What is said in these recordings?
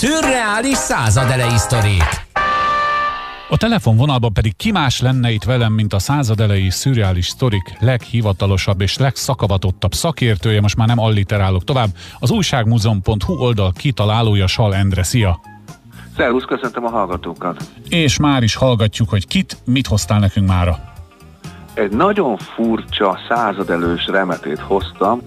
Szürreális századelei sztorik. A telefonvonalban pedig ki más lenne itt velem, mint a századelei szürreális sztorik leghivatalosabb és legszakavatottabb szakértője, most már nem alliterálok tovább, az újságmúzeum.hu oldal kitalálója, Sal Endre. Szia! Szervusz, köszöntöm a hallgatókat! És már is hallgatjuk, hogy mit hoztál nekünk mára. Egy nagyon furcsa századelős remetét hoztam.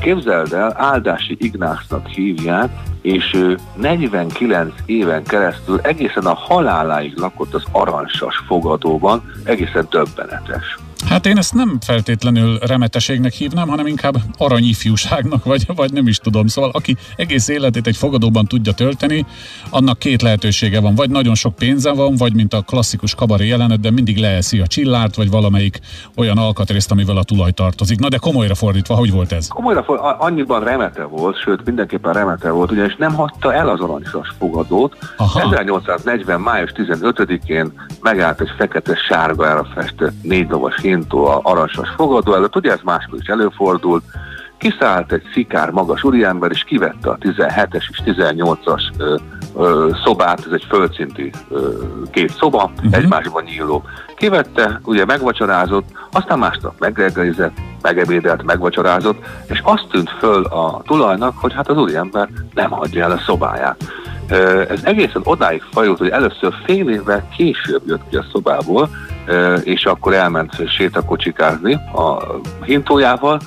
Képzeld el, Áldásy Ignácnak hívják, és ő 49 éven keresztül egészen a haláláig lakott az Aranysas fogadóban, egészen döbbenetes. Hát én ezt nem feltétlenül remeteségnek hívnám, hanem inkább aranyifjúságnak, vagy nem is tudom. Szóval aki egész életét egy fogadóban tudja tölteni, annak két lehetősége van. Vagy nagyon sok pénze van, vagy mint a klasszikus kabaré jelenetben mindig leeszi a csillárt, vagy valamelyik olyan alkatrészt, amivel a tulaj tartozik. Na de komolyra fordítva, hogy volt ez? Komolyra fordítva, annyiban remete volt, sőt mindenképpen remete volt, ugyanis nem hagyta el az Aranysas fogadót. Aha. 1840. május 15-én megállt egy fekete-sárgára festett négylovas hintó a Aranysas fogadó előtt, ugye ez máskor is előfordult, kiszállt egy szikár magas úriember, és kivette a 17-es és 18-as szobát, ez egy földszintű két szoba, egymásban nyíló. Kivette, ugye megvacsorázott, aztán másnap megreggelizett, megebédelt, megvacsorázott, és azt tűnt föl a tulajnak, hogy hát az úriember nem hagyja el a szobáját. Ez egészen odáig fajult, hogy először fél évvel később jött ki a szobából, és akkor elment sétakocsikázni a hintójával,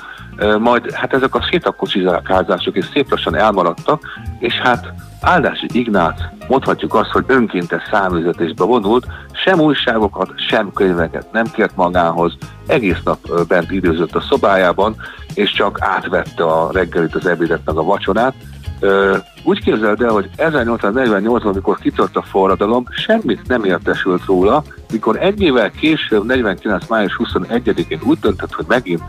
majd hát ezek a sétakocsikázások is szép lassan elmaradtak, és hát Áldásy Ignác, mondhatjuk azt, hogy önkéntes száműzetésbe vonult, sem újságokat, sem könyveket nem kért magához, egész nap bent időzött a szobájában, és csak átvette a reggelit, az ebédet, meg a vacsorát. Úgy képzeld el, hogy 1848-ban, amikor kitört a forradalom, semmit nem értesült róla, mikor egy évvel később, 49. május 21-én úgy döntött, hogy megint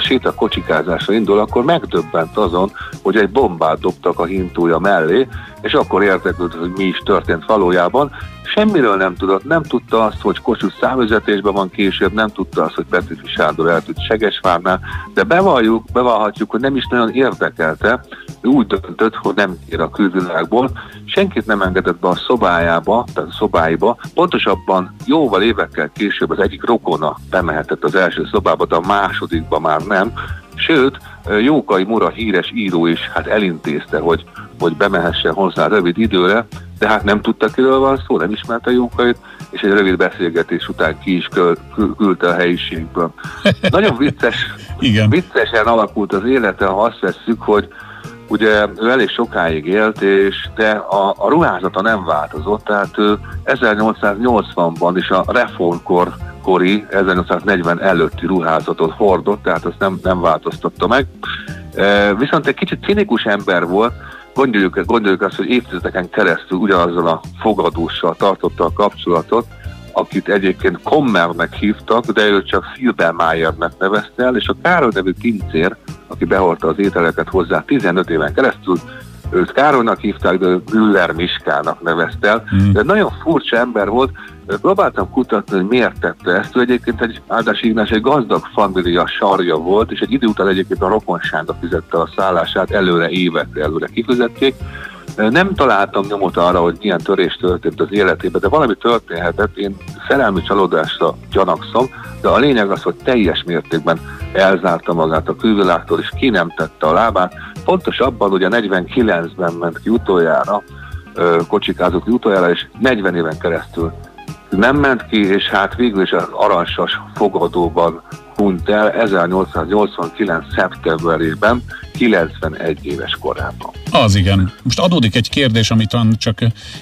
sétakocsikázásra indul, akkor megdöbbent azon, hogy egy bombát dobtak a hintója mellé, és akkor érdeklődött, hogy mi is történt valójában. Semmiről nem tudott, nem tudta azt, hogy Kossuth számüzetésben van később, nem tudta azt, hogy Petőfi Sándor eltűnt Segesvárnál, de bevallhatjuk, hogy nem is nagyon érdekelte, úgy döntött, hogy nem ér a külvilágból, senkit nem engedett be a szobájába, tehát a szobáiba, pontosabban jóval évekkel később az egyik rokona bemehetett az első szobába, de a másodikba már nem, sőt, Jókai Mura híres író is hát elintézte, hogy bemehessen hozzá rövid időre, de hát nem tudta, kiről van szó, nem ismerte Jókait, és egy rövid beszélgetés után ki is küldte a helyiségből. Nagyon viccesen alakult az élete, ha azt vesszük, hogy ugye ő elég sokáig élt, de a ruházata nem változott, tehát ő 1880-ban is a reformkori 1840 előtti ruházatot hordott, tehát azt nem változtatta meg. Viszont egy kicsit cinikus ember volt, gondoljuk azt, hogy évtizedeken keresztül ugyanazzal a fogadóssal tartotta a kapcsolatot, akit egyébként Kommernek hívtak, de ő csak Silbermayernek nevezte el, és a Károly nevű pincér, aki behordta az ételeket hozzá 15 éven keresztül, őt Károlynak hívták, de Müller Miskának nevezte el. De nagyon furcsa ember volt, próbáltam kutatni, hogy miért tette ezt, ő egyébként egy Áldásy Ignác egy gazdag família sarja volt, és egy idő után egyébként a rokonsága fizette a szállását, évekre előre kifizették. Nem találtam nyomot arra, hogy milyen törés történt az életében, de valami történhetett, én szerelmi csalódásra gyanakszom, de a lényeg az, hogy teljes mértékben elzárta magát a külvilágtól, és ki nem tette a lábát. Pontosabban ugye 49-ben ment ki utoljára, kocsikázott ki utoljára, és 40 éven keresztül nem ment ki, és hát végül is az Aranysas fogadóban hunyt el 1889. szeptemberében, 91 éves korában. Az igen. Most adódik egy kérdés, ami talán csak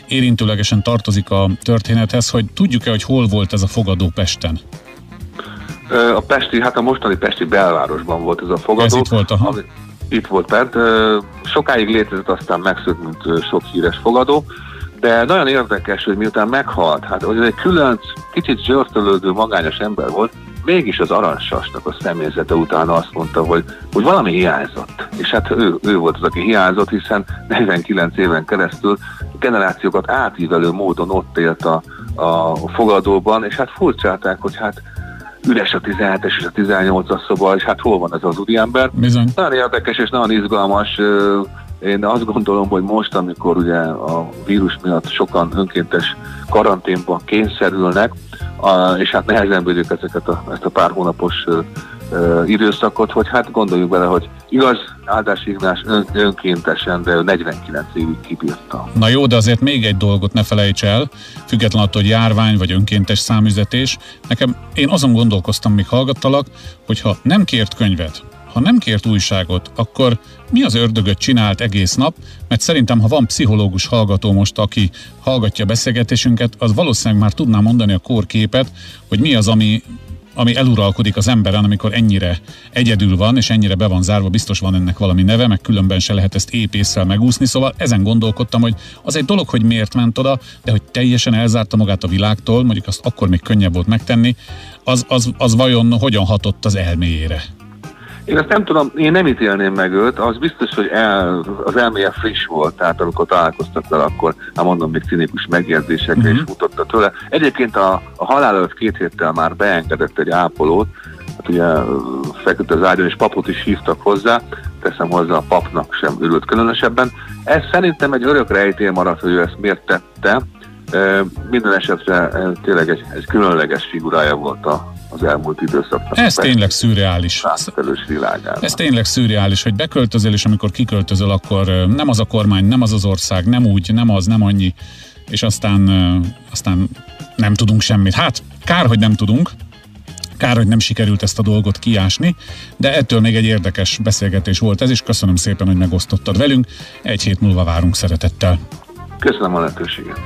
érintőlegesen tartozik a történethez, hogy tudjuk-e, hogy hol volt ez a fogadó Pesten? A mostani pesti belvárosban volt ez a fogadó. Ez itt volt, itt volt, tehát sokáig létezett, aztán megszűnt, mint sok híres fogadó. De nagyon érdekes, hogy miután meghalt, hát hogy egy különc, kicsit zsörtölődő, magányos ember volt, mégis az Aranysasnak a személyzete utána azt mondta, hogy valami hiányzott. És hát ő volt az, aki hiányzott, hiszen 49 éven keresztül generációkat átívelő módon ott élt a fogadóban, és hát furcsálták, hogy hát üres a 17-es és a 18-as szoba, és hát hol van ez az úriember. Bizony. Nagyon érdekes és nagyon izgalmas Én azt gondolom, hogy most, amikor ugye a vírus miatt sokan önkéntes karanténban kényszerülnek, és hát nehezen bírjuk ezt a pár hónapos időszakot, hogy hát gondoljuk bele, hogy igaz, Áldásy Ignác önkéntesen, de 49 évig kibírta. Na jó, de azért még egy dolgot ne felejts el, független attól, hogy járvány vagy önkéntes számüzetés. Én azon gondolkoztam, míg hallgattalak, hogy ha nem kért könyvet, ha nem kért újságot, akkor mi az ördögöt csinált egész nap? Mert szerintem, ha van pszichológus hallgató most, aki hallgatja a beszélgetésünket, az valószínűleg már tudná mondani a kórképet, hogy mi az, ami eluralkodik az emberen, amikor ennyire egyedül van, és ennyire be van zárva, biztos van ennek valami neve, meg különben se lehet ezt épésszel megúszni, szóval ezen gondolkodtam, hogy az egy dolog, hogy miért ment oda, de hogy teljesen elzárta magát a világtól, mondjuk azt akkor még könnyebb volt megtenni, az vajon hogyan hatott az elméjére? Én azt nem tudom, én nem ítélném meg őt, az biztos, hogy az elméje friss volt, tehát amikor találkoztak vele, akkor, hát mondom, még cinikus megjegyzésekre is futotta tőle. Egyébként a halál előtt 2 héttel már beengedett egy ápolót, hát ugye feküdt az ágyon, és papot is hívtak hozzá, teszem hozzá, a papnak sem örült különösebben. Ez szerintem egy örök rejtély maradt, hogy ő ezt miért tette. Minden esetre tényleg egy különleges figurája volt az elmúlt időszaknak. Ez tényleg szürreális. Ez tényleg szürreális, hogy beköltözöl, és amikor kiköltözöl, akkor nem az a kormány, nem az az ország, nem úgy, nem az, nem annyi, és aztán nem tudunk semmit. Hát, kár, hogy nem tudunk, kár, hogy nem sikerült ezt a dolgot kiásni, de ettől még egy érdekes beszélgetés volt ez, és köszönöm szépen, hogy megosztottad velünk. Egy hét múlva várunk szeretettel. Köszönöm a lehetőséget.